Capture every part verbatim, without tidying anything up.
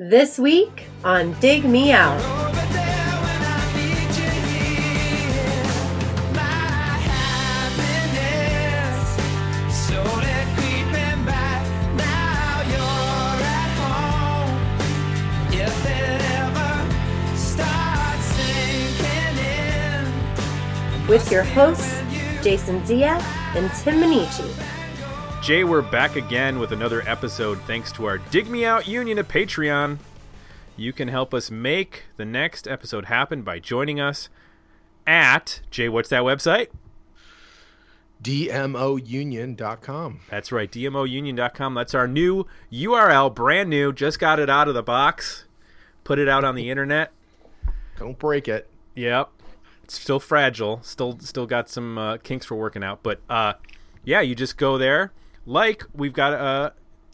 This week on Dig Me Out. With your hosts, Jason Zia and Tim Minichi. Jay, we're back again with another episode thanks to our Dig Me Out Union at Patreon. You can help us make the next episode happen by joining us at, Jay, what's that website? D M O union dot com. That's right, D M O union dot com. That's our new U R L, brand new, just got it out of the box, put it out on the internet. Don't break it. Yep. It's still fragile, still still got some uh, kinks for working out, but uh, yeah, you just go there. Like, we've got uh,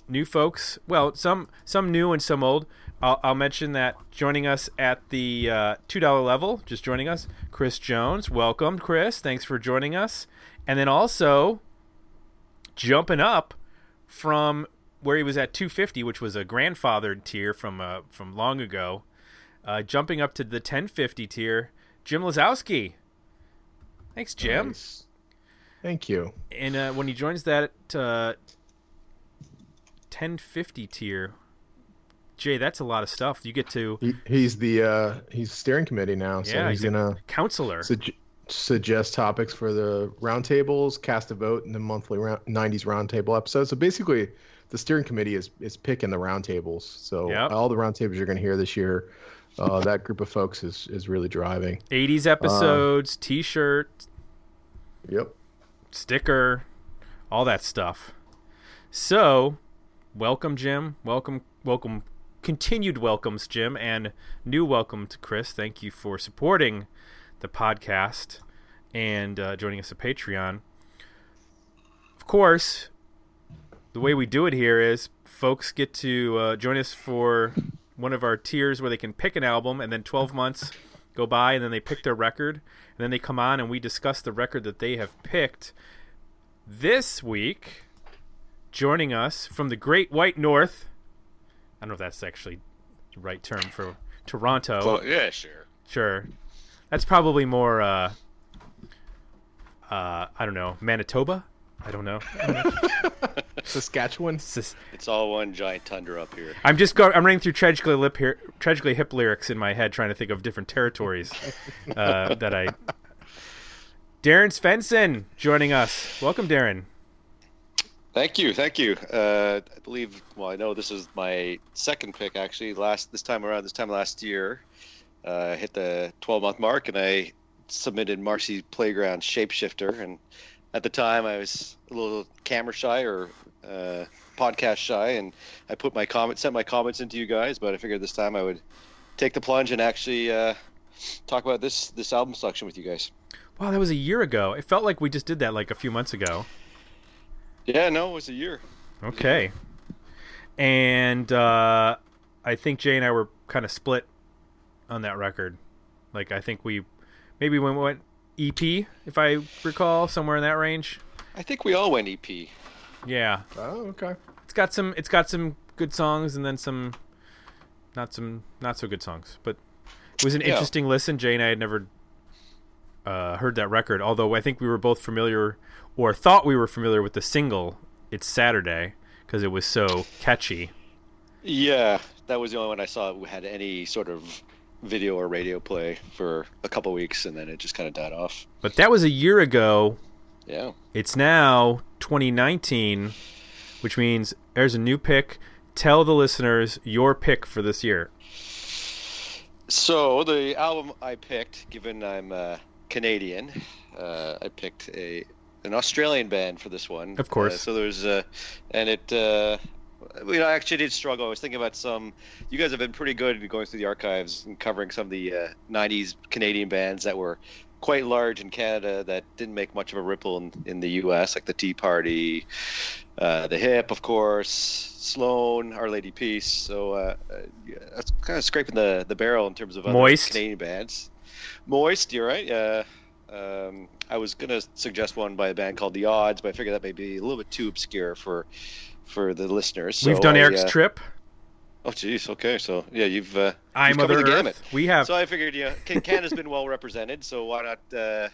new folks, well, some some new and some old. I'll, I'll mention that joining us at the uh, two dollar level, just joining us, Chris Jones. Welcome, Chris. Thanks for joining us. And then also, jumping up from where he was at two fifty, which was a grandfathered tier from uh, from long ago, uh, jumping up to the ten fifty tier, Jim Lazowski. Thanks, Jim. Nice. Thank you. And uh, when he joins that uh, ten fifty tier, Jay, that's a lot of stuff. You get to he, he's the uh, he's steering committee now, so yeah, he's, he's gonna counselor su- suggest topics for the roundtables, cast a vote in the monthly round, nineties roundtable episode. So basically, the steering committee is is picking the roundtables. So yep. All the roundtables you're gonna hear this year, uh, that group of folks is is really driving. eighties episodes, uh, T-shirt. Yep. Sticker, all that stuff. So, welcome, Jim. Welcome, welcome, continued welcomes, Jim, and new welcome to Chris. Thank you for supporting the podcast and uh, joining us at Patreon. Of course, the way we do it here is folks get to uh, join us for one of our tiers where they can pick an album, and then twelve months go by, and then they pick their record, and then they come on and we discuss the record that they have picked. This week, joining us from the Great White North, I don't know if that's actually the right term for Toronto. Well, yeah, sure. Sure. That's probably more, uh, uh, I don't know, Manitoba? I don't know. Saskatchewan? Sis- it's all one giant tundra up here. I'm just going. I'm running through tragically lip here, tragically hip lyrics in my head, trying to think of different territories uh, that I. Darren Svensson joining us. Welcome, Darren. Thank you, thank you. Uh, I believe. Well, I know this is my second pick actually. Last this time around, this time last year, uh, I hit the twelve month mark, and I submitted Marcy Playground Shapeshifter. And at the time, I was a little camera shy or uh, podcast shy, and I put my comment, sent my comments into you guys. But I figured this time I would take the plunge and actually uh, talk about this this album selection with you guys. Wow, that was a year ago. It felt like we just did that like a few months ago. Yeah, no, it was a year. Okay, and uh, I think Jay and I were kind of split on that record. Like, I think we maybe when we went. E P, if I recall, somewhere in that range. I think we all went E P. Yeah. Oh, okay. It's got some. It's got some good songs, and then some, not some, not so good songs. But it was an yeah. interesting listen. Jay and I had never uh, heard that record, although I think we were both familiar, or thought we were familiar with the single "It's Saturday" because it was so catchy. Yeah, that was the only one I saw that had any sort of video or radio play for a couple weeks, and then it just kind of died off. But that was a year ago. Yeah. It's now twenty nineteen, which means there's a new pick. Tell the listeners your pick for this year. So the album I picked, given I'm uh, Canadian, uh, I picked a an Australian band for this one. Of course. Uh, so there's, uh, and it. Uh, You know, I actually did struggle. I was thinking about some. You guys have been pretty good in going through the archives and covering some of the uh, nineties Canadian bands that were quite large in Canada that didn't make much of a ripple in, in the U S, like the Tea Party, uh, the Hip, of course, Sloan, Our Lady Peace. So uh, I was kind of scraping the, the barrel in terms of other Moist. Canadian bands. Moist, you're right. Uh, um, I was going to suggest one by a band called The Odds, but I figured that may be a little bit too obscure for. for the listeners. So We've done I, Eric's uh, trip. Oh, jeez. Okay, so yeah, you've. Uh, I'm you've covered the gamut. We have. So I figured, you know, Canada's been well represented, so why not uh,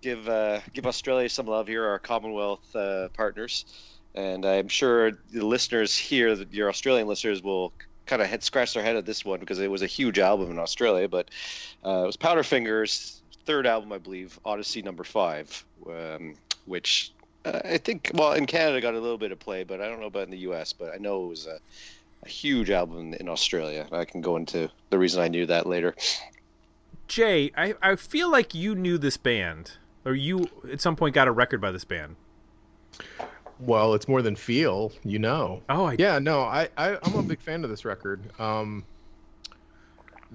give uh, give Australia some love here, our Commonwealth uh, partners, and I'm sure the listeners here, your Australian listeners, will kind of head scratch their head at this one because it was a huge album in Australia, but uh, it was Powderfinger's third album, I believe, Odyssey Number Five, um, which uh, I think, well, in Canada got a little bit of play, but I don't know about in the U S, but I know it was a. A huge album in Australia. I can go into the reason I knew that later. Jay, I, I feel like you knew this band, or you at some point got a record by this band. Well, it's more than feel, you know. Oh, I... yeah, no, I, I I'm a big fan of this record. Um,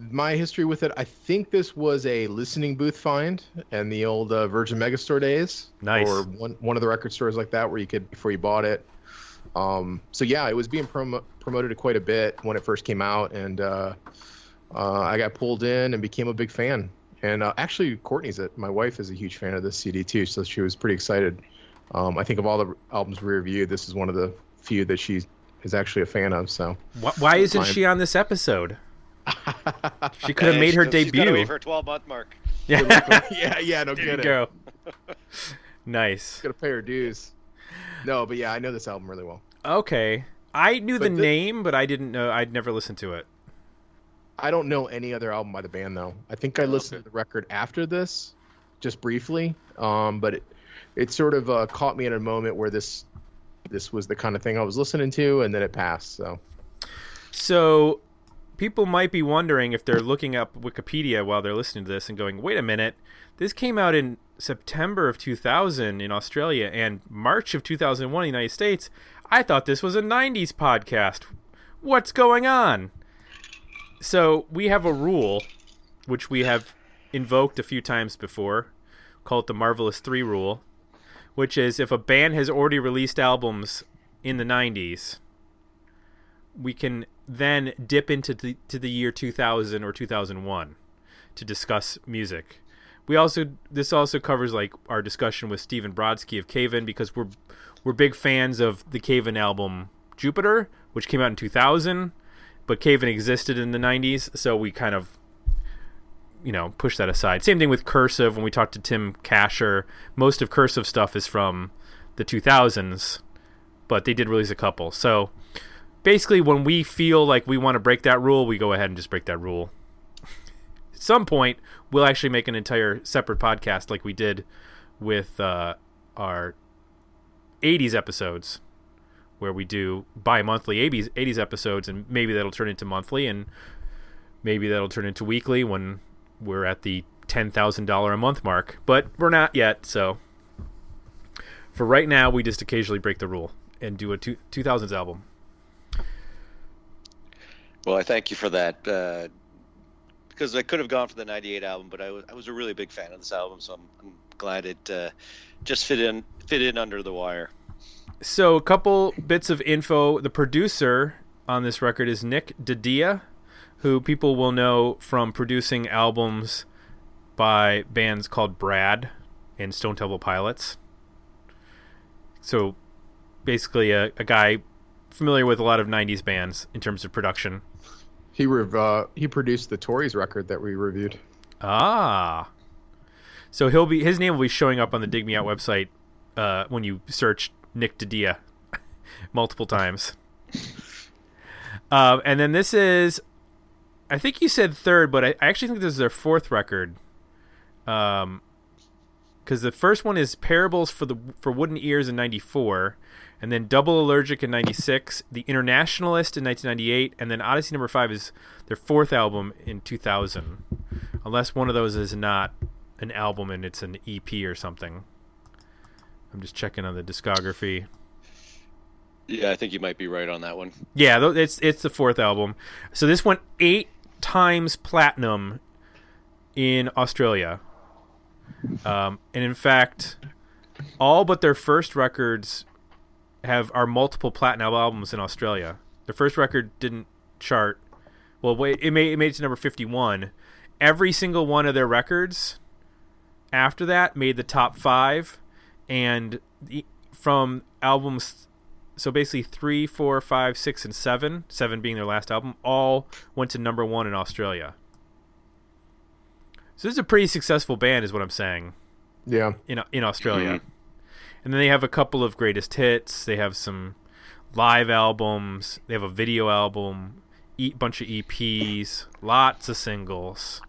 my history with it, I think this was a listening booth find in the old uh, Virgin Megastore days. Nice. Or one one of the record stores like that where you could before you bought it. Um, so yeah, it was being prom- promoted quite a bit when it first came out, and uh, uh, I got pulled in and became a big fan. And uh, actually, Courtney's it. My wife is a huge fan of this C D too, so she was pretty excited. Um, I think of all the albums we reviewed, this is one of the few that she is actually a fan of. So why isn't I'm... she on this episode? She could have hey, made her debut. She's gotta leave her twelve month mark. Yeah, yeah, yeah. No kidding. Go. Nice. Gotta pay her dues. No, but yeah, I know this album really well. Okay. I knew but the this, name, but I didn't know. I'd never listened to it. I don't know any other album by the band, though. I think I listened okay. to the record after this, just briefly. Um, but it, it sort of uh, caught me in a moment where this this was the kind of thing I was listening to, and then it passed. So, so people might be wondering if they're looking up Wikipedia while they're listening to this and going, wait a minute, this came out in September of two thousand in Australia and March of two thousand one in the United States. I thought this was a nineties podcast. What's going on? So we have a rule, which we have invoked a few times before, called the Marvelous Three Rule, which is if a band has already released albums in the nineties, we can then dip into the, to the year two thousand or two thousand one to discuss music. We also this also covers like our discussion with Stephen Brodsky of Caven, because we're we're big fans of the Caven album Jupiter, which came out in two thousand, but Caven existed in the nineties, so we kind of you know push that aside. Same thing with Cursive. When we talked to Tim Kasher, most of Cursive stuff is from the two thousands, but they did release a couple. So basically, when we feel like we want to break that rule, we go ahead and just break that rule. Some point we'll actually make an entire separate podcast like we did with uh, our eighties episodes, where we do bi-monthly eighties episodes, and maybe that'll turn into monthly, and maybe that'll turn into weekly when we're at the ten thousand dollars a month mark, but we're not yet. So for right now, we just occasionally break the rule and do a two- two thousands album. Well, I thank you for that, uh because I could have gone for the ninety-eight album, but I was, I was a really big fan of this album, so I'm, I'm glad it uh, just fit in fit in under the wire. So a couple bits of info. The producer on this record is Nick DiDia, who people will know from producing albums by bands called Brad and Stone Temple Pilots. So basically a, a guy familiar with a lot of nineties bands in terms of production. He rev- uh, he produced the Tories record that we reviewed. Ah, so he'll be his name will be showing up on the Dig Me Out website uh, when you search Nick DiDia multiple times. uh, and then this is, I think you said third, but I, I actually think this is their fourth record. Um, because the first one is Parables for the for Wooden Ears in ninety-four. And then Double Allergic in ninety-six, The Internationalist in nineteen ninety-eight, and then Odyssey Number Five is their fourth album in two thousand, unless one of those is not an album and it's an E P or something. I'm just checking on the discography. Yeah, I think you might be right on that one. Yeah, it's it's the fourth album. So this went eight times platinum in Australia, um, and in fact, all but their first records have our multiple platinum albums in Australia. Their first record didn't chart. Well, it made, it made it to number fifty-one. Every single one of their records after that made the top five. And from albums so basically three, four, five, six, and seven, seven being their last album, all went to number one in Australia. So this is a pretty successful band, is what I'm saying. Yeah. In in Australia. Mm-hmm. And then they have a couple of greatest hits. They have some live albums. They have a video album, a bunch of E Ps, lots of singles.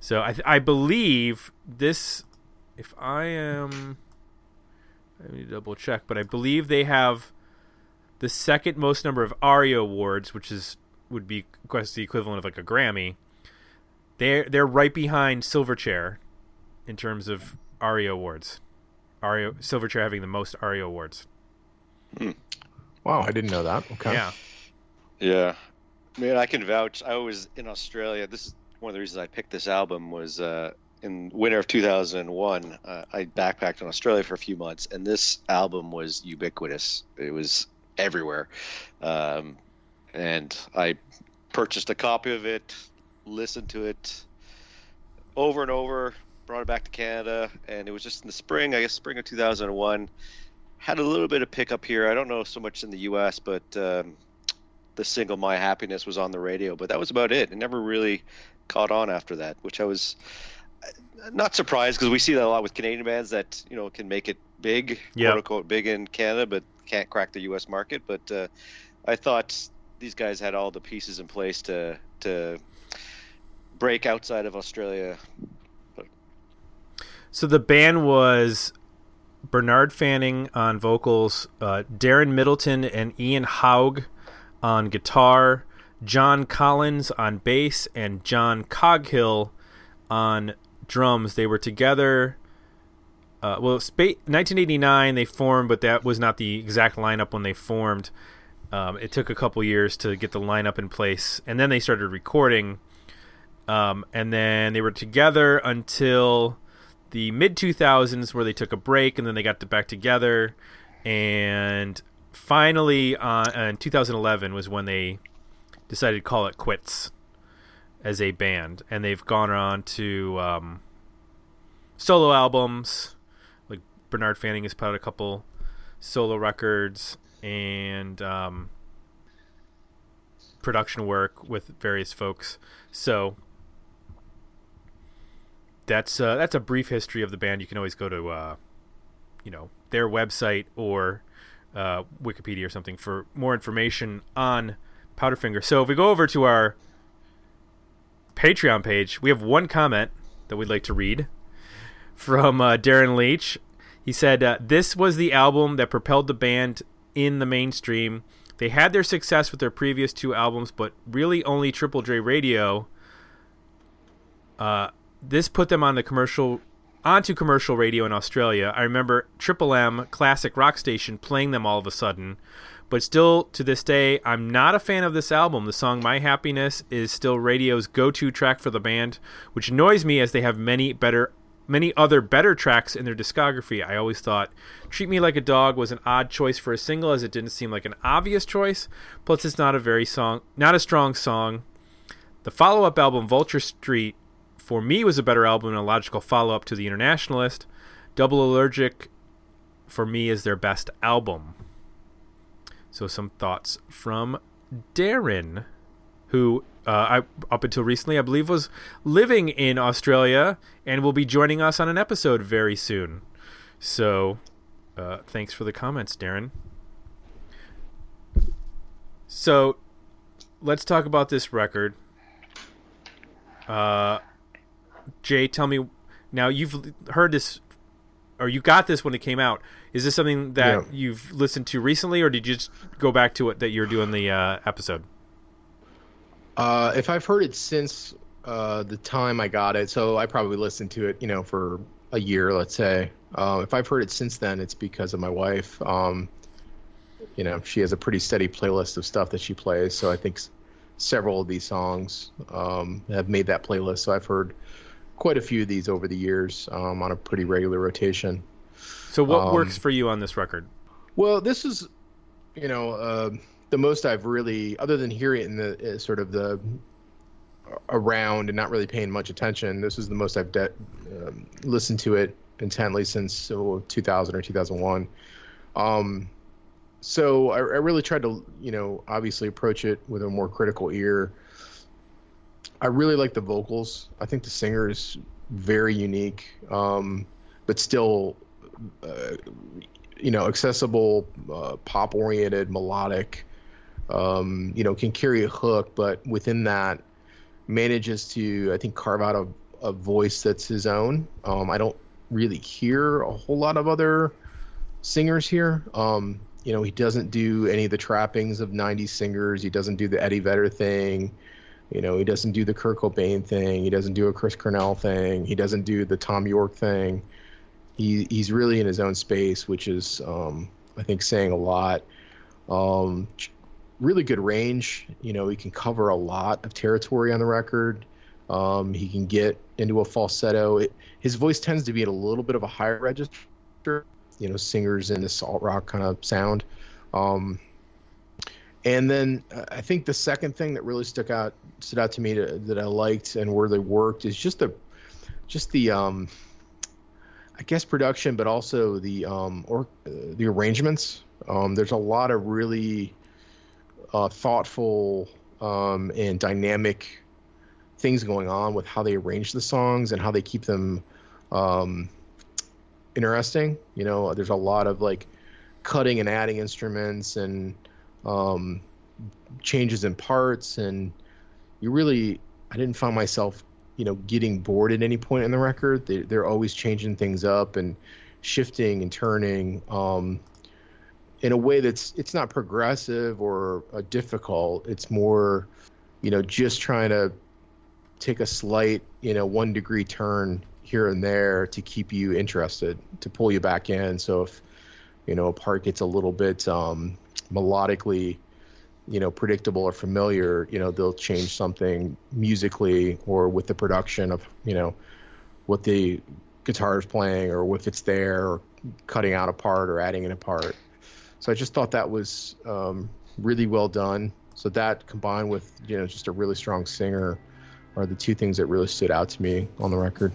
So I, th- I believe this, if I am, I need to double check, but I believe they have the second most number of ARIA awards, which is would be the equivalent of like a Grammy. They're, they're right behind Silverchair in terms of ARIA awards. Aria, Silverchair having the most ARIA awards. Hmm. Wow, I didn't know that. Okay. Yeah. Yeah. Man, I can vouch. I was in Australia. This is one of the reasons I picked this album was uh, in winter of two thousand one, uh, I backpacked in Australia for a few months, and this album was ubiquitous. It was everywhere. Um, and I purchased a copy of it, listened to it over and over, brought it back to Canada, and it was just in the spring, I guess spring of two thousand one. Had a little bit of pickup here. I don't know so much in the U S, but um, the single My Happiness was on the radio, but that was about it. It never really caught on after that, which I was not surprised because we see that a lot with Canadian bands that, you know, can make it big, yep. quote unquote, big in Canada, but can't crack the U S market. But uh, I thought these guys had all the pieces in place to to break outside of Australia. So the band was Bernard Fanning on vocals, uh, Darren Middleton and Ian Haug on guitar, John Collins on bass, and John Coghill on drums. They were together. Uh, well, nineteen eighty-nine they formed, but that was not the exact lineup when they formed. Um, it took a couple years to get the lineup in place, and then they started recording. Um, and then they were together until the mid two thousands, where they took a break, and then they got to back together, and finally uh, in two thousand eleven was when they decided to call it quits as a band, and they've gone on to um, solo albums. Like Bernard Fanning has put out a couple solo records and um, production work with various folks. So That's uh, that's a brief history of the band. You can always go to, uh, you know, their website or uh, Wikipedia or something for more information on Powderfinger. So if we go over to our Patreon page, we have one comment that we'd like to read from uh, Darren Leach. He said, uh, "This was the album that propelled the band in the mainstream. They had their success with their previous two albums, but really only Triple J Radio. Uh, This put them on the commercial, onto commercial radio in Australia. I remember Triple M, classic rock station, playing them all of a sudden. But still, to this day, I'm not a fan of this album. The song My Happiness is still radio's go-to track for the band, which annoys me as they have many better, many other better tracks in their discography. I always thought Treat Me Like a Dog was an odd choice for a single, as it didn't seem like an obvious choice. Plus, it's not a very song, not a strong song. The follow-up album, Vulture Street, for me was a better album and a logical follow-up to The Internationalist. Double Allergic, for me, is their best album." So some thoughts from Darren, who uh, I up until recently I believe was living in Australia and will be joining us on an episode very soon. So uh, thanks for the comments, Darren. So let's talk about this record. Uh... Jay, tell me now, you've heard this, or you got this when it came out. Is this something that yeah. you've listened to recently, or did you just go back to it that you're doing the uh, episode? Uh, if I've heard it since uh, the time I got it, so I probably listened to it, you know, for a year, let's say. Uh, if I've heard it since then, it's because of my wife. Um, you know, she has a pretty steady playlist of stuff that she plays, so I think several of these songs um, have made that playlist. So I've heard quite a few of these over the years um, on a pretty regular rotation. So what um, works for you on this record? Well, this is, you know, uh, the most I've really, other than hearing it in the uh, sort of the around and not really paying much attention, this is the most I've de- um, listened to it intently since oh, two thousand or two thousand one. Um, So I, I really tried to, you know, obviously approach it with a more critical ear. I really like the vocals. I think the singer is very unique, um, but still, uh, you know, accessible, uh, pop-oriented, melodic, um, you know, can carry a hook, but within that manages to, I think, carve out a, a voice that's his own. Um, I don't really hear a whole lot of other singers here. Um, you know, he doesn't do any of the trappings of nineties singers. He doesn't do the Eddie Vedder thing. You know, he doesn't do the Kurt Cobain thing. He doesn't do a Chris Cornell thing. He doesn't do the Tom York thing. He he's really in his own space, which is, um, I think, saying a lot. Um, really good range. You know, he can cover a lot of territory on the record. Um, he can get into a falsetto. It, his voice tends to be at a little bit of a higher register. You know, singers in the alt rock kind of sound. Um, And then uh, I think the second thing that really stuck out, stood out to me to, that I liked and where they worked is just the, just the, um, I guess production, but also the um, or uh, the arrangements. Um, there's a lot of really uh, thoughtful um, and dynamic things going on with how they arrange the songs and how they keep them um, interesting. You know, there's a lot of like cutting and adding instruments and um changes in parts, and you really I didn't find myself, you know, getting bored at any point in the record. They, they're always changing things up and shifting and turning um in a way that's it's not progressive or uh, difficult. It's more, you know, just trying to take a slight, you know, one degree turn here and there to keep you interested, to pull you back in. So if, you know, a part gets a little bit um melodically, you know, predictable or familiar, you know, they'll change something musically or with the production of, you know, what the guitar is playing or if it's there, or cutting out a part or adding in a part. So I just thought that was um, really well done. So that combined with, you know, just a really strong singer are the two things that really stood out to me on the record.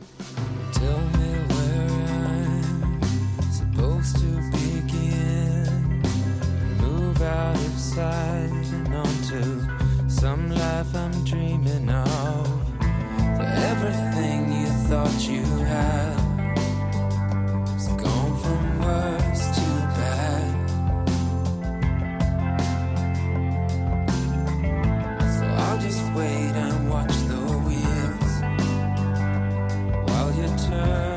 Tell me where I'm supposed to be. Out of sight and onto some life I'm dreaming of. For everything you thought you had has gone from worse to bad. So I'll just wait and watch the wheels while you turn.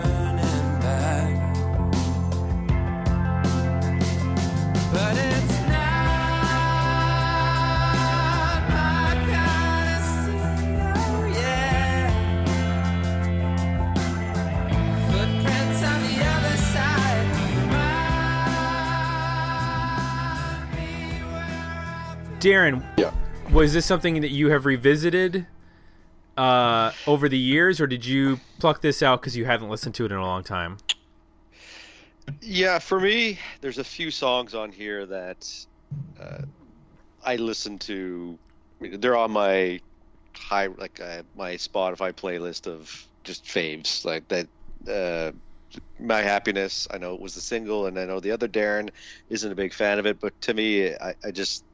Darren, yeah. Was this something that you have revisited uh, over the years, or did you pluck this out because you hadn't listened to it in a long time? Yeah, for me, there's a few songs on here that uh, I listen to. They're on my high, like uh, my Spotify playlist of just faves, like that. Uh, My Happiness, I know it was the single, and I know the other Darren isn't a big fan of it, but to me, I, I just.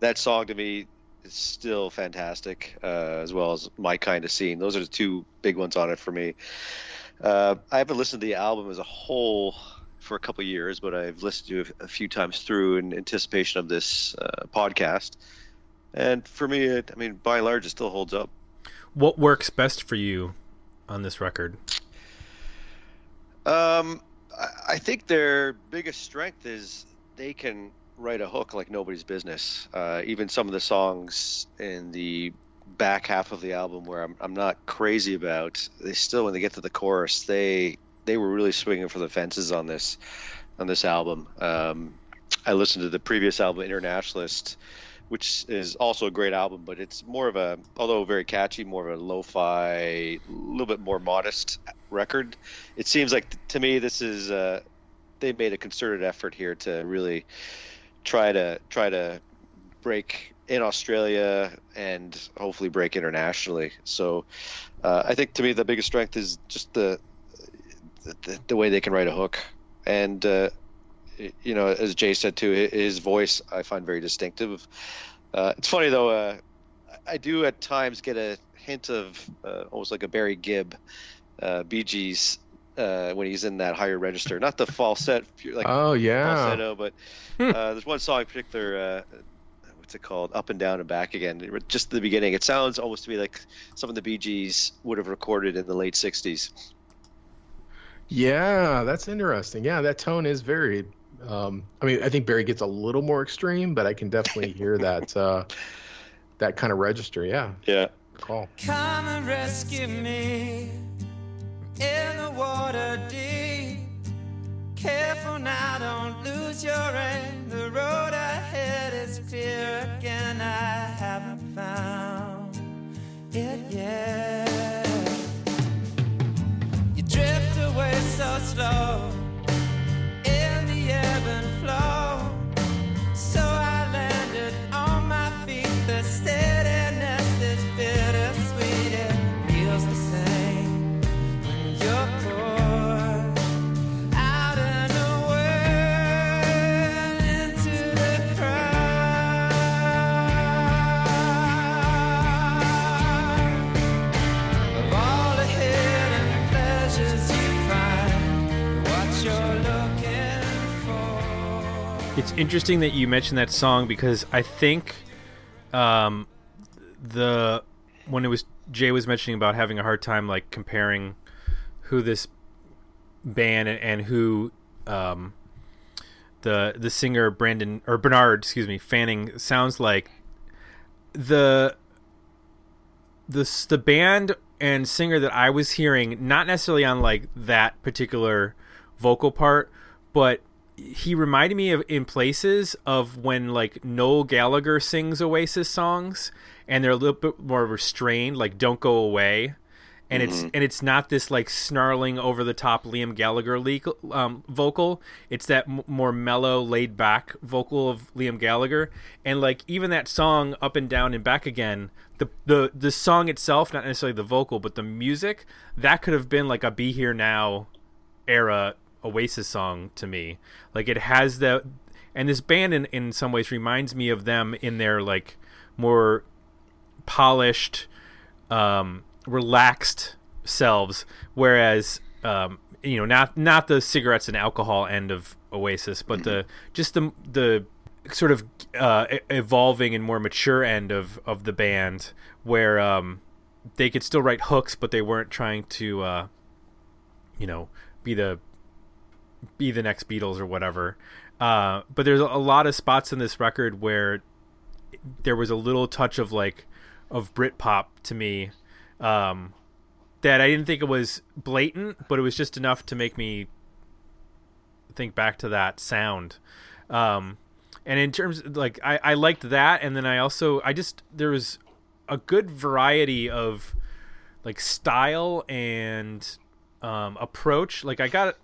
That song to me is still fantastic, uh, as well as My Kind of Scene. Those are the two big ones on it for me. Uh, I haven't listened to the album as a whole for a couple of years, but I've listened to it a few times through in anticipation of this uh, podcast. And for me, it, I mean, by and large, it still holds up. What works best for you on this record? Um, I think their biggest strength is they can write a hook like nobody's business. Uh, even some of the songs in the back half of the album, where I'm I'm not crazy about, they still, when they get to the chorus, they they were really swinging for the fences on this on this album. Um, I listened to the previous album, Internationalist, which is also a great album, but it's more of a, although very catchy, more of a lo-fi, a little bit more modest record. It seems like to me this is uh, they made a concerted effort here to really. try to try to break in Australia and hopefully break internationally. So uh, I think to me the biggest strength is just the the, the way they can write a hook, and uh, you know, as Jay said too, his voice I find very distinctive. Uh, it's funny though, uh, I do at times get a hint of uh, almost like a Barry Gibb, uh, Bee Gees, uh, when he's in that higher register. Not the falsetto, like oh yeah, falsetto, but uh, there's one song in particular. Uh, What's it called? Up and Down and Back Again. Just at the beginning, it sounds almost to me like some of the Bee Gees would have recorded in the late sixties. Yeah, that's interesting. Yeah, that tone is varied. Um, I mean, I think Barry gets a little more extreme, but I can definitely hear that uh, that kind of register. Yeah. Yeah. Cool. Come and rescue me in the water deep. Careful now, don't lose your aim. The road ahead is clear again. I haven't found it yet. You drift away so slow in the ebb and flow. So I landed on my feet. The steadiness is bittersweet. It feels the same when you're poor. It's interesting that you mentioned that song because I think um, the when it was Jay was mentioning about having a hard time like comparing who this band and, and who um, the the singer Brandon or Bernard, excuse me, Fanning sounds like. The the the band and singer that I was hearing, not necessarily on like that particular vocal part, but he reminded me of in places of when like Noel Gallagher sings Oasis songs and they're a little bit more restrained, like Don't Go Away. And mm-hmm. it's, and it's not this like snarling over the top Liam Gallagher le- um, vocal. It's that m- more mellow laid back vocal of Liam Gallagher. And like, even that song Up and Down and Back Again, the, the, the song itself, not necessarily the vocal, but the music that could have been like a Be Here Now era Oasis song to me. Like it has the, and this band in, in some ways reminds me of them in their like more polished, um, relaxed selves. Whereas, um, you know, not, not the cigarettes and alcohol end of Oasis, but the, just the, the sort of, uh, evolving and more mature end of, of the band where, um, they could still write hooks, but they weren't trying to, uh, you know, be the, be the next Beatles or whatever. Uh, but there's a lot of spots in this record where there was a little touch of like, of Britpop to me, um, that I didn't think it was blatant, but it was just enough to make me think back to that sound. Um, and in terms of like, I, I liked that. And then I also, I just, there was a good variety of like style and, um, approach. Like I got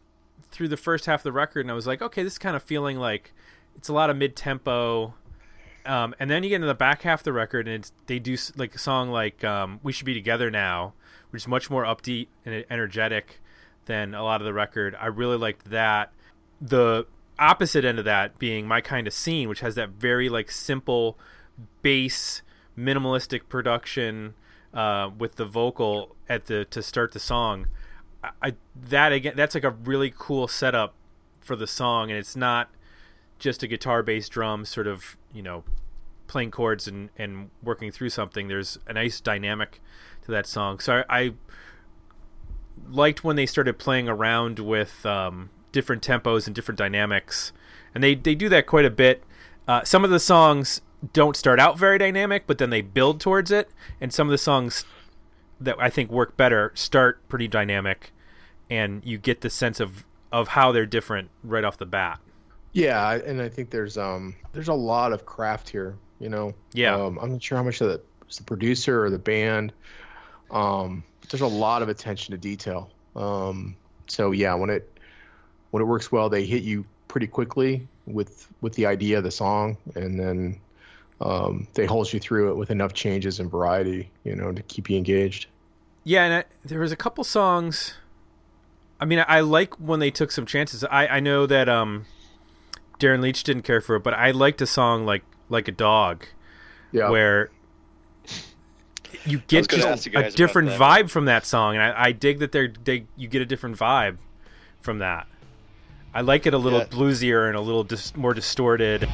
through the first half of the record and I was like, okay, this is kind of feeling like it's a lot of mid-tempo, um and then you get into the back half of the record and it's, they do like a song like um We Should Be Together Now, which is much more upbeat and energetic than a lot of the record. I really liked that. The opposite end of that being My Kind of Scene, which has that very like simple bass minimalistic production uh with the vocal at the to start the song. I, that again, that's like a really cool setup for the song, and it's not just a guitar, bass, drum sort of, you know, playing chords and, and working through something. There's a nice dynamic to that song. So I, I liked when they started playing around with um, different tempos and different dynamics, and they, they do that quite a bit. Uh, some of the songs don't start out very dynamic, but then they build towards it, and some of the songs that I think work better start pretty dynamic, and you get the sense of, of how they're different right off the bat. Yeah. And I think there's, um, there's a lot of craft here, you know? Yeah. Um, I'm not sure how much of the, the producer or the band, um, but there's a lot of attention to detail. Um, so yeah, when it, when it works well, they hit you pretty quickly with, with the idea of the song. And then, um, they hold you through it with enough changes and variety, you know, to keep you engaged. Yeah, and I, there was a couple songs. I mean, I, I like when they took some chances. I, I know that um, Darren Leach didn't care for it, but I liked a song like like a dog, yeah. where you get just you a different vibe from that song, and I, I dig that they're they you get a different vibe from that. I like it a little yeah. bluesier and a little dis- more distorted.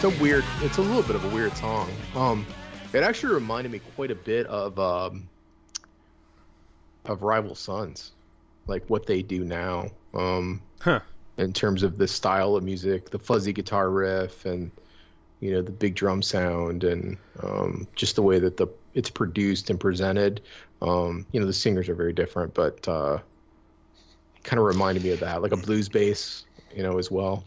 It's a weird, it's a little bit of a weird song. Um, it actually reminded me quite a bit of um, of Rival Sons, like what they do now um, huh. in terms of the style of music, the fuzzy guitar riff, and you know the big drum sound, and um, just the way that the it's produced and presented. Um, you know the singers are very different, but uh, kind of reminded me of that, like a blues bass, you know, as well.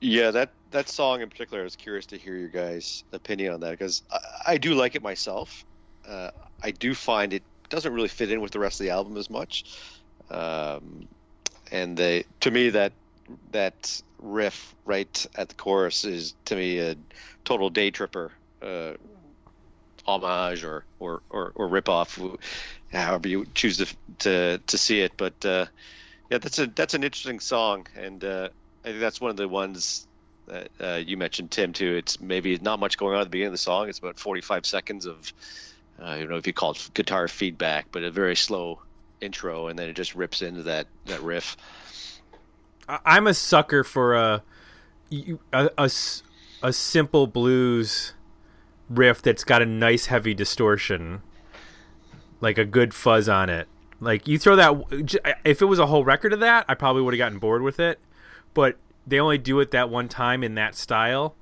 Yeah, that. That song in particular, I was curious to hear your guys' opinion on that, because I, I do like it myself. Uh, I do find it doesn't really fit in with the rest of the album as much. Um, and they, to me, that that riff right at the chorus is, to me, a total day tripper uh, homage or, or, or, or rip-off, however you choose to to, to see it. But, uh, yeah, that's a that's an interesting song, and uh, I think that's one of the ones... Uh, you mentioned, Tim, too. It's maybe not much going on at the beginning of the song. It's about forty-five seconds of, uh, I don't know if you call it guitar feedback, but a very slow intro, and then it just rips into that, that riff. I'm a sucker for a, a, a, a simple blues riff that's got a nice heavy distortion, like a good fuzz on it. Like, you throw that... If it was a whole record of that, I probably would have gotten bored with it, but... They only do it that one time in that style,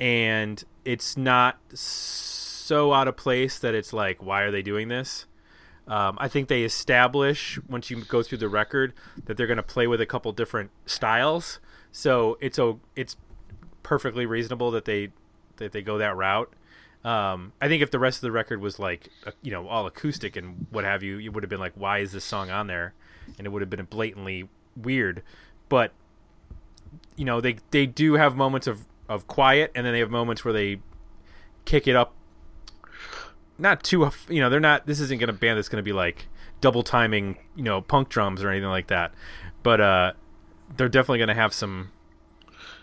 and it's not so out of place that it's like, why are they doing this? Um, I think they establish, once you go through the record, that they're going to play with a couple different styles. So it's a, it's perfectly reasonable that they that they go that route. Um, I think if the rest of the record was like, you know, all acoustic and what have you, you would have been like, why is this song on there? And it would have been blatantly weird. But... You know, they they do have moments of, of quiet, and then they have moments where they kick it up. Not too, you know, they're not, this isn't going to be a band that's going to be like double timing, you know, punk drums or anything like that. But uh, they're definitely going to have some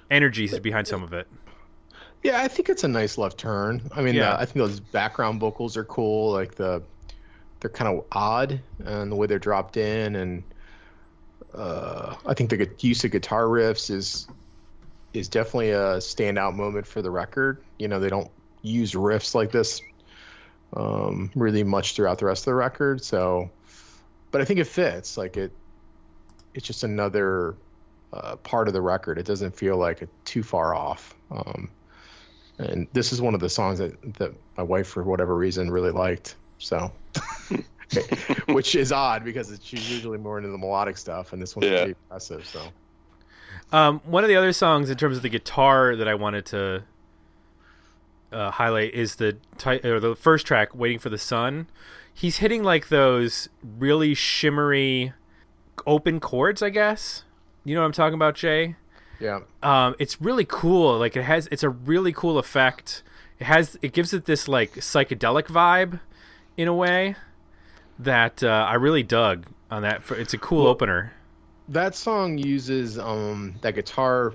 energy behind some of it. Yeah, I think it's a nice left turn. I mean, yeah. uh, I think those background vocals are cool. Like, the they're kind of odd, and the way they're dropped in, and... Uh, I think the use of guitar riffs is is definitely a standout moment for the record. You know, they don't use riffs like this um, really much throughout the rest of the record. So, but I think it fits. Like it, it's just another uh, part of the record. It doesn't feel like it too far off. Um, and this is one of the songs that that my wife, for whatever reason, really liked. So. Which is odd because she's usually more into the melodic stuff, and this one's yeah. pretty impressive. So, um, one of the other songs in terms of the guitar that I wanted to uh, highlight is the ty- or the first track, "Waiting for the Sun." He's hitting like those really shimmery open chords, I guess. You know what I'm talking about, Jay? Yeah. Um, it's really cool. Like it has, it's a really cool effect. It has, it gives it this like psychedelic vibe in a way. That uh, I really dug on that. For, it's a cool well, opener. That song uses um, that guitar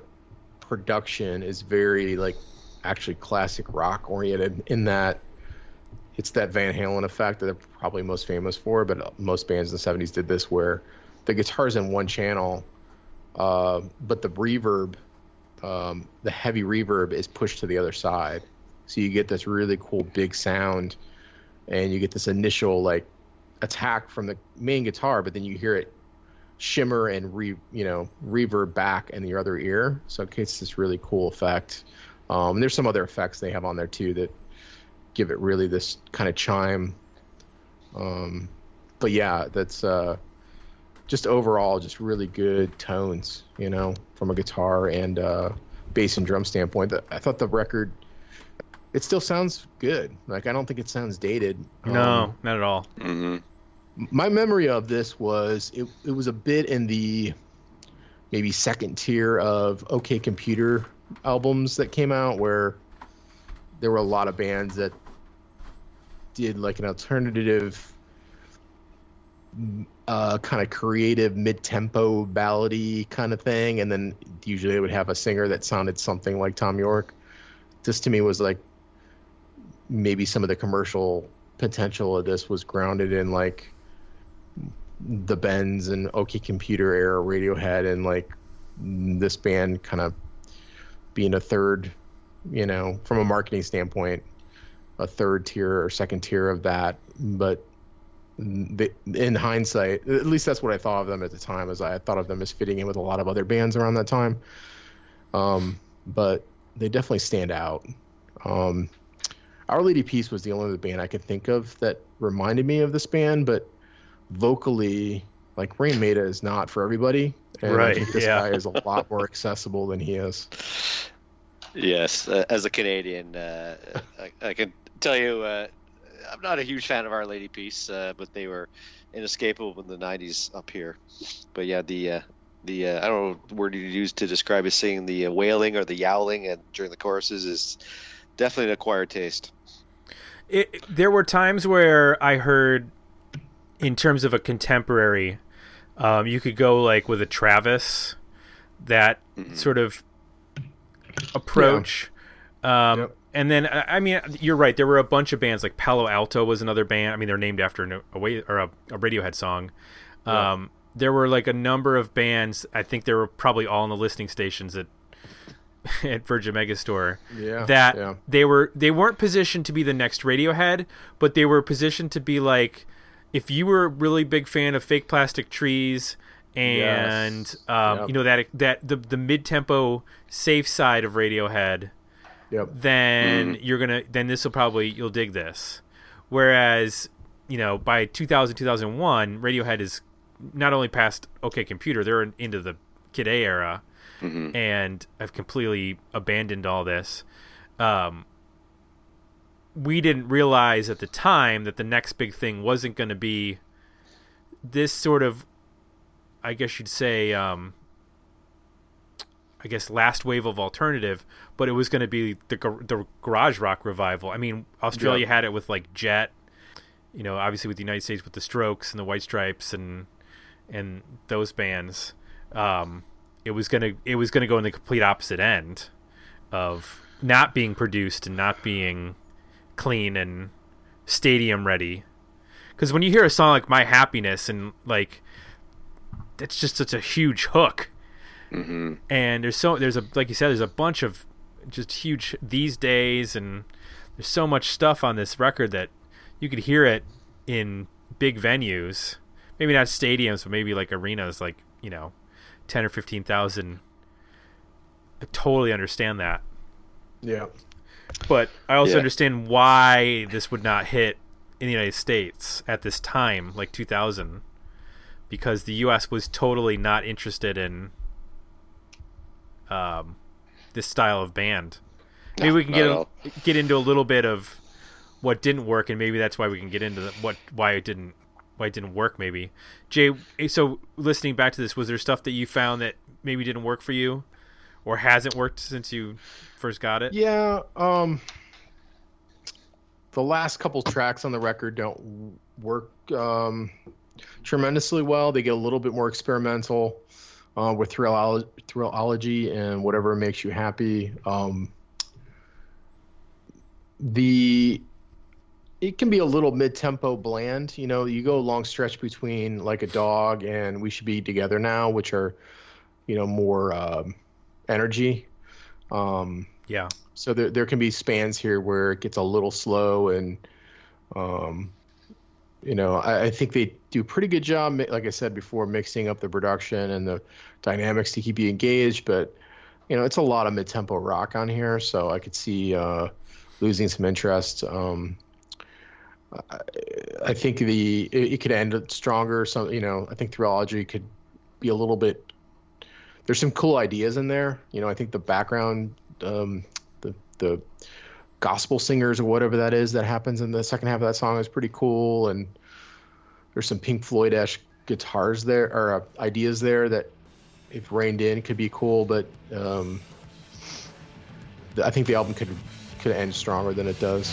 production is very like actually classic rock oriented, in that it's that Van Halen effect that they're probably most famous for, but most bands in the seventies did this, where the guitar's in one channel, uh, but the reverb, um, the heavy reverb is pushed to the other side. So you get this really cool big sound, and you get this initial like attack from the main guitar, but then you hear it shimmer and re you know reverb back in your other ear. So it creates this really cool effect. Um, and there's some other effects they have on there too that give it really this kind of chime. Um, but yeah, that's uh, just overall just really good tones, you know, from a guitar and uh, bass and drum standpoint. That I thought the record. It still sounds good. Like, I don't think it sounds dated. No, um, not at all. Mm-hmm. My memory of this was it, it was a bit in the maybe second tier of OK Computer albums that came out, where there were a lot of bands that did like an alternative uh, kind of creative mid-tempo ballady kind of thing. And then usually it would have a singer that sounded something like Thom Yorke. This to me was like, maybe some of the commercial potential of this was grounded in like the Bends and OK Computer era Radiohead, and like this band kind of being a third, you know, from a marketing standpoint, a third tier or second tier of that. But they, in hindsight, at least that's what I thought of them at the time, as I thought of them as fitting in with a lot of other bands around that time. Um, but they definitely stand out. Um, Our Lady Peace was the only other band I could think of that reminded me of this band, but vocally, like, Rain Maida is not for everybody. And right, I think this yeah. guy is a lot more accessible than he is. Yes, uh, as a Canadian, uh, I, I can tell you uh, I'm not a huge fan of Our Lady Peace, uh, but they were inescapable in the nineties up here. But, yeah, the... Uh, The uh, I don't know what word you use to describe it, seeing the uh, wailing or the yowling and during the choruses is definitely an acquired taste. It, it, there were times where I heard, in terms of a contemporary, um, you could go like with a Travis, that mm-hmm. sort of approach. Yeah. Um, yep. And then, I mean, you're right. There were a bunch of bands, like Palo Alto was another band. I mean, they're named after an, a, or a, a Radiohead song. Yeah. Um There were like a number of bands. I think they were probably all in the listening stations at at Virgin Megastore. Yeah, that yeah. they were they weren't positioned to be the next Radiohead, but they were positioned to be like, if you were a really big fan of Fake Plastic Trees and yes. um, yep. you know that that the the mid tempo safe side of Radiohead, yep. then mm. you're gonna then this will probably you'll dig this. Whereas you know by two thousand, two thousand one, Radiohead is not only past OK Computer, they're into the Kid A era, mm-hmm. and I've completely abandoned all this. Um, we didn't realize at the time that the next big thing wasn't going to be this sort of, I guess you'd say, um, I guess last wave of alternative, but it was going to be the the garage rock revival. I mean, Australia yeah. had it with like Jet, you know, obviously with the United States with the Strokes and the White Stripes and and those bands. Um, it was gonna it was gonna go in the complete opposite end of not being produced and not being clean and stadium ready. Because when you hear a song like My Happiness, and like that's just such a huge hook, mm-hmm. and there's so there's a like you said there's a bunch of just huge these days, and there's so much stuff on this record that you could hear it in big venues. Maybe not stadiums, but maybe like arenas, like, you know, ten or fifteen thousand. I totally understand that. Yeah, but I also yeah. understand why this would not hit in the United States at this time, like two thousand, because the U S was totally not interested in um, this style of band. Maybe we can get a, get into a little bit of what didn't work, and maybe that's why we can get into the, what why it didn't. Why it didn't work, maybe. Jay, so listening back to this, was there stuff that you found that maybe didn't work for you or hasn't worked since you first got it? Yeah. Um, the last couple tracks on the record don't work um, tremendously well. They get a little bit more experimental. uh, with Thrillolo- Thrillology and Whatever Makes You Happy. Um, the it can be a little mid-tempo bland. You know, you go a long stretch between Like a Dog and We Should Be Together Now, which are, you know, more um, energy. Um, yeah. So there there can be spans here where it gets a little slow, and um, you know, I, I think they do a pretty good job, like I said before, mixing up the production and the dynamics to keep you engaged. But you know, it's a lot of mid-tempo rock on here, so I could see uh, losing some interest. Um, I, I think the it, it could end stronger. So you know, I think Thrillology could be a little bit. There's some cool ideas in there. You know, I think the background, um, the the gospel singers or whatever that is that happens in the second half of that song is pretty cool. And there's some Pink Floyd-esque guitars there, or uh, ideas there that, if reined in, could be cool. But um, I think the album could could end stronger than it does.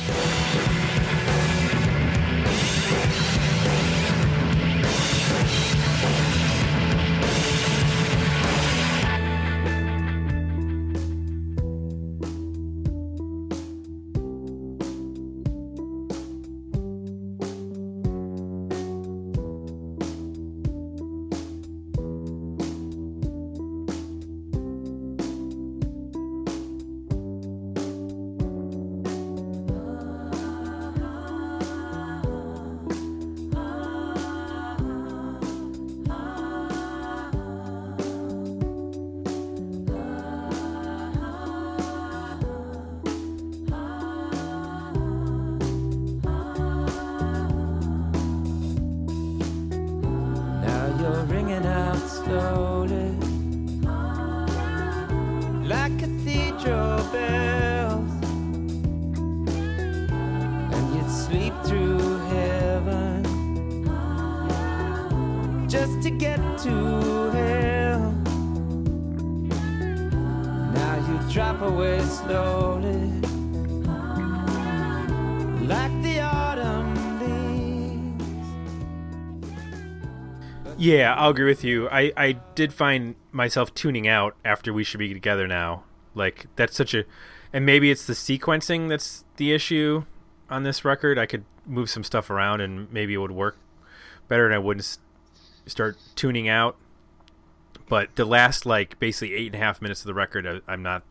Yeah, I'll agree with you. I, I did find myself tuning out after We Should Be Together Now. Like, that's such a... And maybe it's the sequencing that's the issue on this record. I could move some stuff around and maybe it would work better and I wouldn't start tuning out. But the last, like, basically eight and a half minutes of the record I, I'm not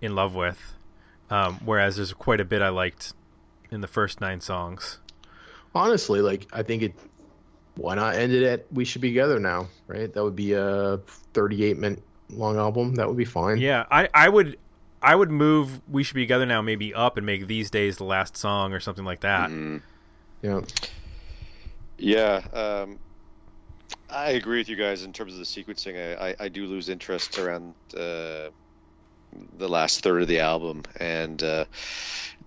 in love with. Um, whereas there's quite a bit I liked in the first nine songs. Honestly, like, I think it... Why not end it at We Should Be Together Now, right? That would be a thirty-eight minute long album. That would be fine. Yeah, I, I would I would move We Should Be Together Now maybe up and make These Days the last song or something like that. Mm. Yeah. Yeah. Um, I agree with you guys in terms of the sequencing. I, I, I do lose interest around uh, the last third of the album. And uh,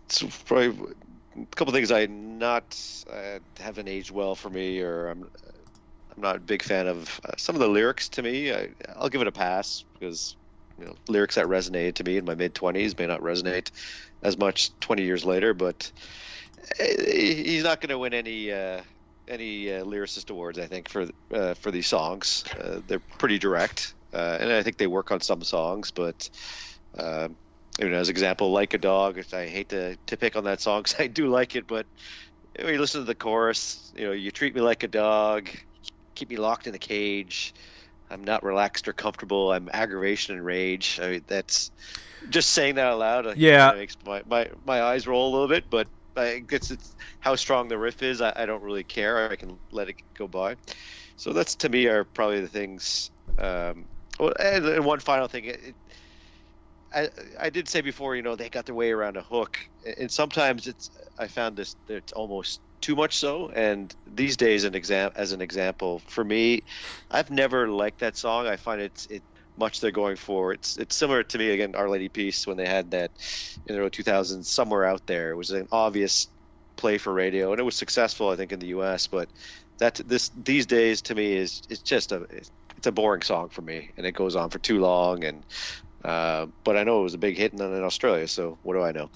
it's probably... A couple of things I not uh, haven't aged well for me, or I'm I'm not a big fan of uh, some of the lyrics. To me, I, I'll give it a pass because you know lyrics that resonated to me in my mid twenties may not resonate as much twenty years later. But he's not going to win any uh, any uh, lyricist awards, I think, for uh, for these songs. Uh, they're pretty direct, uh, and I think they work on some songs, but. Uh, You know, as an example, Like a Dog, I hate to, to pick on that song because I do like it, but when you listen to the chorus, you know, you treat me like a dog, keep me locked in a cage, I'm not relaxed or comfortable, I'm aggravation and rage. I mean, that's just saying that out loud. Yeah. You know, makes my, my, my eyes roll a little bit, but I guess it's how strong the riff is. I, I don't really care. I can let it go by. So that's, to me, are probably the things. Um, well, and, and one final thing. It, it, I, I did say before, you know, they got their way around a hook, and sometimes it's. I found this it's almost too much so. And These Days, an exam as an example, for me, I've never liked that song. I find it's it much they're going for. It's it's similar to me again, Our Lady Peace when they had that in the early two thousands, Somewhere Out There. It was an obvious play for radio, and it was successful, I think, in the U S. But that this These Days to me is it's just a it's a boring song for me, and it goes on for too long and. Uh, but I know it was a big hit in, in Australia, so what do I know?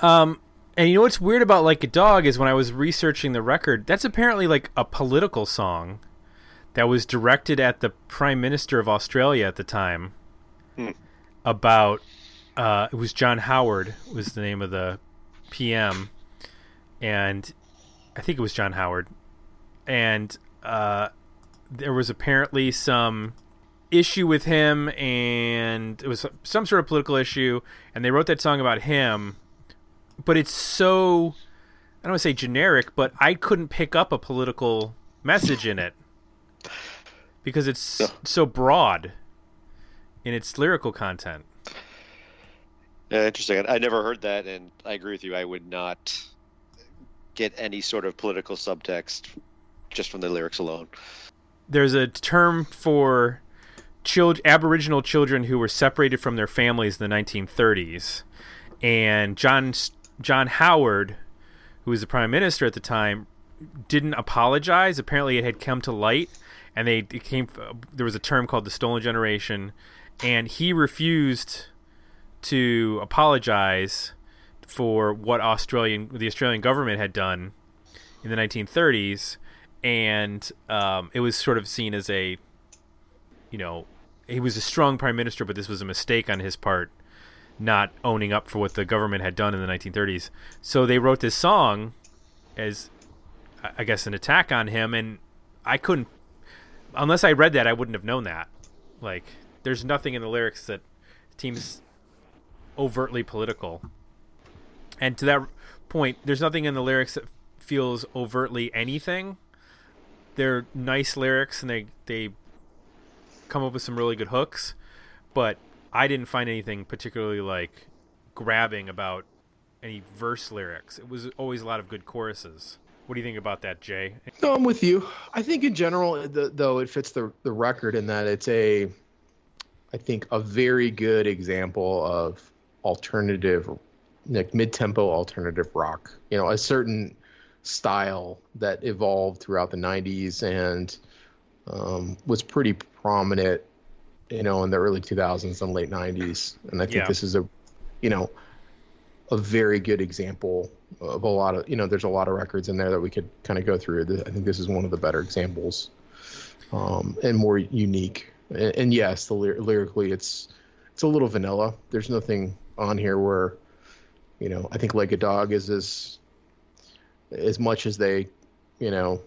Um, and you know what's weird about Like a Dog is when I was researching the record, that's apparently like a political song that was directed at the Prime Minister of Australia at the time. Hmm. About uh, it was John Howard was the name of the P M, and I think it was John Howard, and uh, there was apparently some issue with him, and it was some sort of political issue, and they wrote that song about him. But it's so, I don't want to say generic, but I couldn't pick up a political message in it because it's yeah. so broad in its lyrical content. Yeah, interesting. I, I never heard that, and I agree with you. I would not get any sort of political subtext just from the lyrics alone. There's a term for child, Aboriginal children who were separated from their families in the nineteen thirties. And John John Howard, who was the Prime Minister at the time, didn't apologize. Apparently, it had come to light, and they it came. There was a term called the Stolen Generation, and he refused to apologize for what Australian the Australian government had done in the nineteen thirties, and um, it was sort of seen as a, you know, he was a strong Prime Minister, but this was a mistake on his part, not owning up for what the government had done in the nineteen thirties. So they wrote this song as, I guess, an attack on him. And I couldn't, unless I read that, I wouldn't have known that. Like, there's nothing in the lyrics that seems overtly political. And to that point, there's nothing in the lyrics that feels overtly anything. They're nice lyrics, and they, they come up with some really good hooks. But I didn't find anything particularly like grabbing about any verse lyrics. It was always a lot of good choruses. What do you think about that, Jay? No, I'm with you. I think in general, the, though, it fits the the record in that it's a, I think, a very good example of alternative, like mid-tempo alternative rock. You know, a certain style that evolved throughout the nineties and um, was pretty prominent, you know, in the early two thousands and late nineties. And I think yeah. this is a, you know, a very good example of a lot of, you know, there's a lot of records in there that we could kind of go through. I think this is one of the better examples um, and more unique. And, and yes, the ly- lyrically, it's it's a little vanilla. There's nothing on here where, you know, I think Like a Dog is as, as much as they, you know,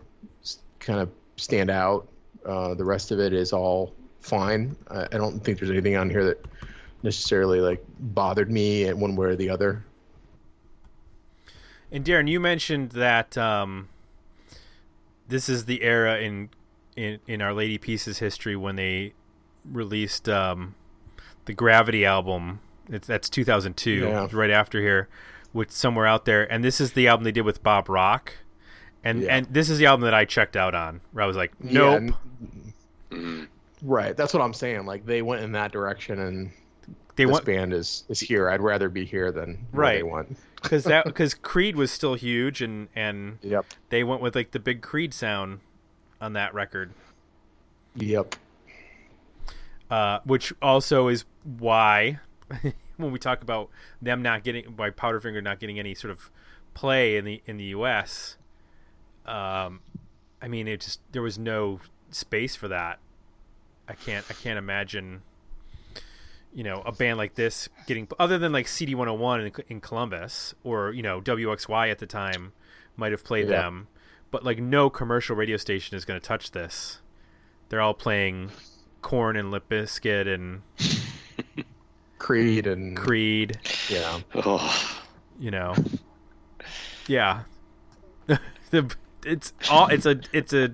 kind of stand out. Uh, the rest of it is all fine. I don't think there's anything on here that necessarily like bothered me in one way or the other. And Darren, you mentioned that um, this is the era in, in in Our Lady Peace's history when they released um, the Gravity album. It's, that's two thousand two, yeah. right after here, with Somewhere Out There. And this is the album they did with Bob Rock. And yeah. and this is the album that I checked out on, where I was like, nope. Yeah. Right, that's what I'm saying. Like, they went in that direction, and they this want, band is, is here. I'd rather be here than right. they want. Because that because Creed was still huge, and and yep. they went with like the big Creed sound on that record. Yep. Uh, which also is why when we talk about them not getting by Powderfinger not getting any sort of play in the in the U S. Um, I mean, it just there was no space for that. I can't I can't imagine, you know, a band like this getting other than like C D one oh one in, in Columbus, or, you know, W X Y at the time might have played yeah. them, but like no commercial radio station is going to touch this. They're all playing Korn and Limp Bizkit and Creed and Creed. Yeah. Oh. You know. Yeah. the It's all. It's a. It's a,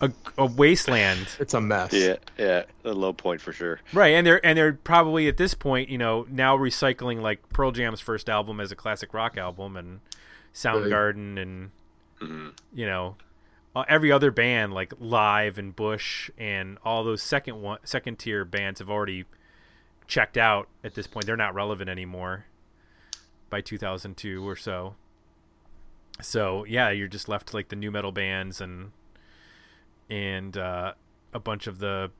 a. A wasteland. It's a mess. Yeah, yeah. A low point for sure. Right, and they're and they're probably at this point, you know, now recycling like Pearl Jam's first album as a classic rock album, and Soundgarden, and mm-hmm. you know, every other band like Live and Bush and all those second one second tier bands have already checked out at this point. They're not relevant anymore by two thousand two or so. So yeah, you're just left to like the new metal bands and and uh, a bunch of the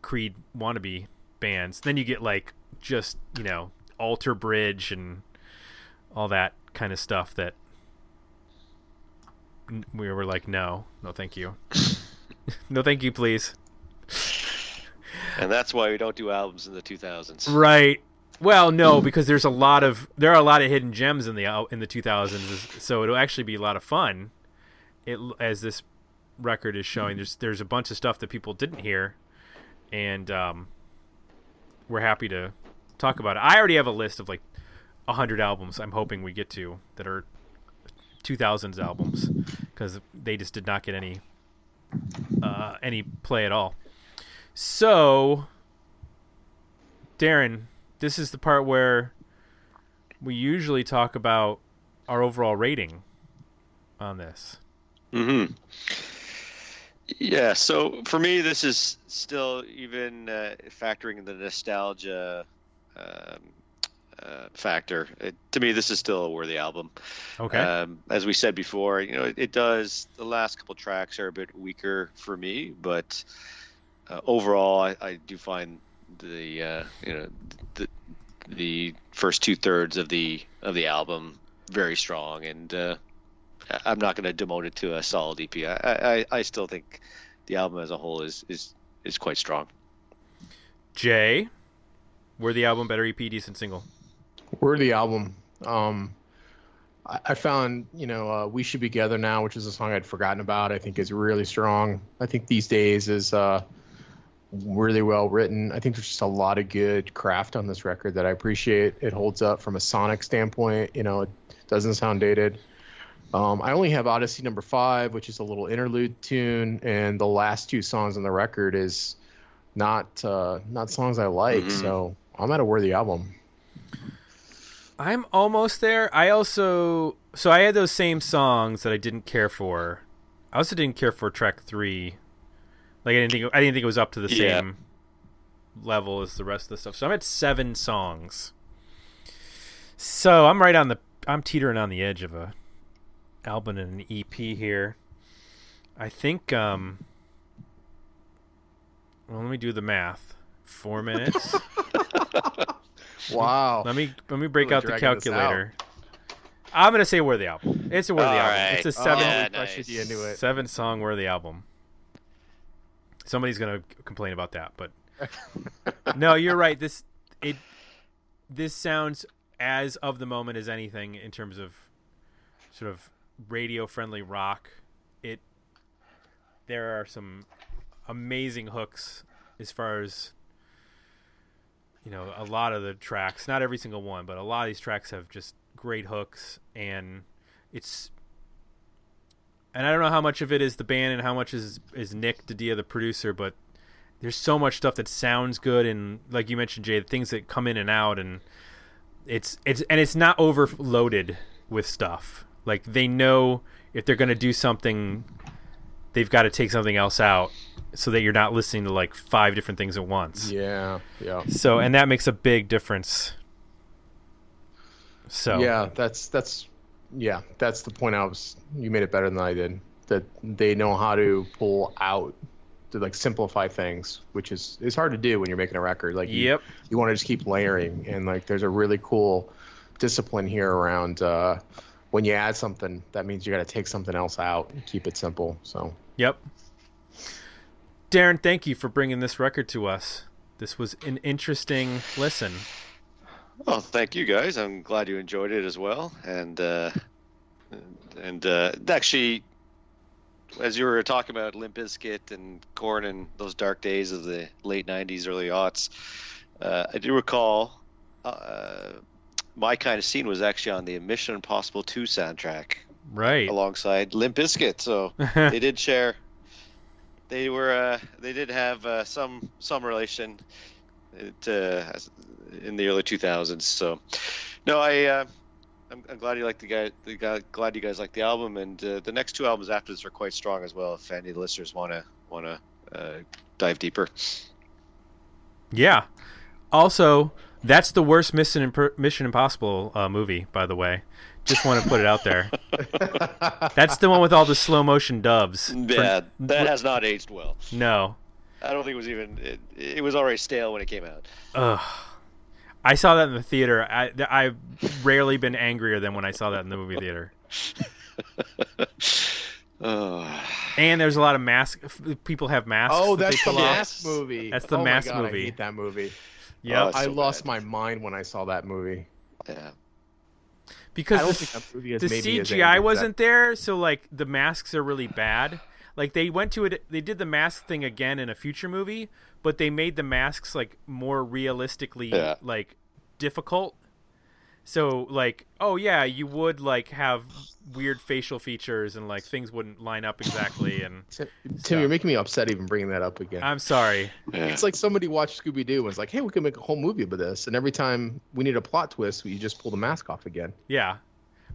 Creed wannabe bands. Then you get like just, you know, Alter Bridge and all that kind of stuff that we were like, no, no, thank you. No thank you, please. And that's why we don't do albums in the two thousands. Right. Well, no, because there's a lot of there are a lot of hidden gems in the in the two thousands, so it'll actually be a lot of fun. It as this record is showing, there's there's a bunch of stuff that people didn't hear, and um, we're happy to talk about it. I already have a list of like a hundred albums I'm hoping we get to that are two thousands albums, because they just did not get any uh, any play at all. So, Darren, this is the part where we usually talk about our overall rating on this. Mm-hmm. Yeah, so for me, this is still, even uh, factoring in the nostalgia um, uh, factor, it, to me, this is still a worthy album. Okay. Um, as we said before, you know, it, it does, the last couple tracks are a bit weaker for me, but uh, overall, I, I do find the uh, you know the the first two thirds of the of the album very strong, and uh, I'm not going to demote it to a solid E P. I, I I still think the album as a whole is is is quite strong. Jay, worthy album, better E P, decent single. Worthy album. Um, I, I found you know uh, We Should Be Together Now, which is a song I'd forgotten about. I think is really strong. I think these days is. Uh, really well written. I think there's just a lot of good craft on this record that I appreciate. It holds up from a sonic standpoint. You know, it doesn't sound dated. Um, I only have Odyssey Number Five, which is a little interlude tune, and the last two songs on the record is not uh, not songs I like. Mm-hmm. So I'm at a worthy album. I'm almost there. I also so I had those same songs that I didn't care for. I also didn't care for track three. Like I didn't think I didn't think it was up to the yeah. same level as the rest of the stuff. So I'm at seven songs. So I'm right on the I'm teetering on the edge of a album and an E P here. I think. Um, well, let me do the math. Four minutes. Wow. Let me let me break really out the calculator. Out. I'm gonna say worthy album. It's a worthy All album. Right. It's a seven. Oh, yeah, nice. Into it. Seven song worthy album. Somebody's gonna complain about that, but no, you're right. This it this sounds as of the moment as anything in terms of sort of radio-friendly rock. It there are some amazing hooks as far as you know. A lot of the tracks, not every single one, but a lot of these tracks have just great hooks, and it's. And I don't know how much of it is the band and how much is, is Nick DiDia, the producer, but there's so much stuff that sounds good, and like you mentioned, Jay, the things that come in and out, and it's it's and it's not overloaded with stuff. Like they know if they're going to do something, they've got to take something else out so that you're not listening to like five different things at once. Yeah, yeah. So and that makes a big difference. So yeah, that's that's. Yeah, that's the point I was. You made it better than I did. That they know how to pull out, to like simplify things, which is is hard to do when you're making a record. Like, yep, you, you want to just keep layering, and like there's a really cool discipline here around uh, when you add something. That means you got to take something else out and keep it simple. So, yep. Darren, thank you for bringing this record to us. This was an interesting listen. Well, thank you guys. I'm glad you enjoyed it as well. And uh, and uh, actually, as you were talking about Limp Bizkit and Korn and those dark days of the late nineties, early aughts, uh, I do recall uh, My Kind of Scene was actually on the Mission Impossible two soundtrack, right, alongside Limp Bizkit. So they did share. They were uh, they did have uh, some some relation. It, uh, in the early two thousands. So, no, I, uh, I'm, I'm glad you like the guy. The guy glad you guys like the album, and uh, the next two albums after this are quite strong as well. If any of the listeners want to want to uh, dive deeper. Yeah. Also, that's the worst Mission Mission Impossible uh, movie, by the way. Just want to put it out there. That's the one with all the slow motion doves. Yeah, for, that has not aged well. No. I don't think it was even. It, it was already stale when it came out. Ugh. I saw that in the theater. I, I've rarely been angrier than when I saw that in the movie theater. Oh. And there's a lot of mask. People have masks. Oh, that that's the mask movie. That's the oh mask God, movie. I hate that movie. Yeah, oh, I so lost bad. my mind when I saw that movie. Yeah. Because the, the C G I wasn't that. there, so like the masks are really bad. Like they went to it, they did the mask thing again in a future movie, but they made the masks like more realistically yeah. like difficult. So like, oh yeah, you would like have weird facial features and like things wouldn't line up exactly. And Tim, Tim you're making me upset even bringing that up again. I'm sorry. Yeah. It's like somebody watched Scooby-Doo and was like, hey, we can make a whole movie about this. And every time we need a plot twist, we just pull the mask off again. Yeah.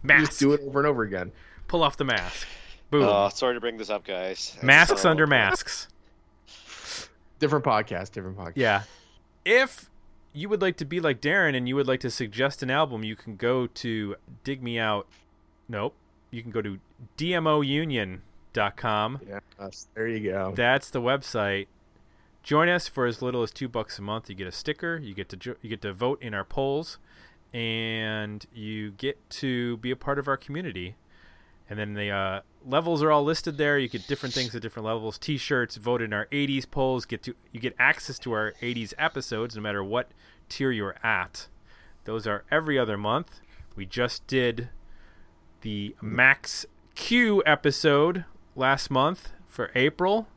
Mask. You just do it over and over again. Pull off the mask. Boom. Uh, sorry to bring this up, guys. Masks so... under masks. Different podcast, different podcast. Yeah. If... you would like to be like Darren and you would like to suggest an album, you can go to Dig Me Out. Nope. You can go to D M O union dot com. Yes, there you go. That's the website. Join us for as little as two bucks a month. You get a sticker. You get to jo- you get to vote in our polls. And you get to be a part of our community. And then the uh, levels are all listed there. You get different things at different levels. T-shirts, vote in our eighties polls. Get to you get access to our eighties episodes, no matter what tier you're at. Those are every other month. We just did the Max Q episode last month for April,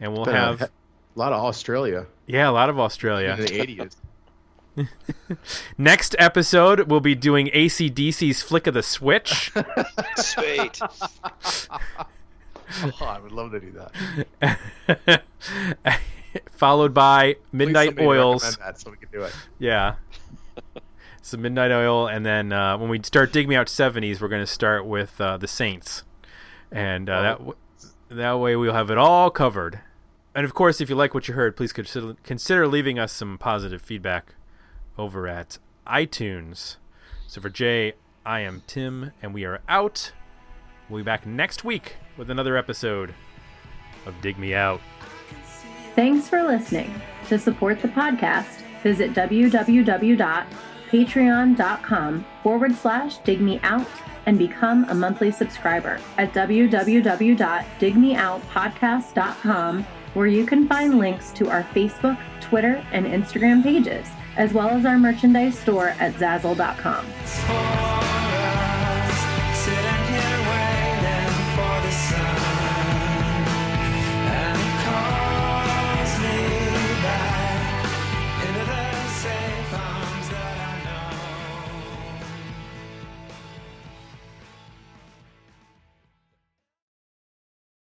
and we'll have a lot of Australia. Yeah, a lot of Australia in the eighties. Next episode we'll be doing A C D C's Flick of the Switch. Sweet. Oh, I would love to do that. Followed by Midnight Oils. That so we can do it. Yeah. So Midnight Oil, and then uh, when we start Dig Me Out seventies, we're going to start with uh, The Saints, and uh, that w- that way we'll have it all covered. And of course, if you like what you heard, please consider consider leaving us some positive feedback over at iTunes. So for Jay, I am Tim, and we are out. We'll be back next week with another episode of Dig Me Out. Thanks for listening. To support the podcast, visit www.patreon.com forward slash dig me out and become a monthly subscriber at www dot dig me out podcast dot com, where you can find links to our Facebook, Twitter, and Instagram pages, as well as our merchandise store at zazzle dot com.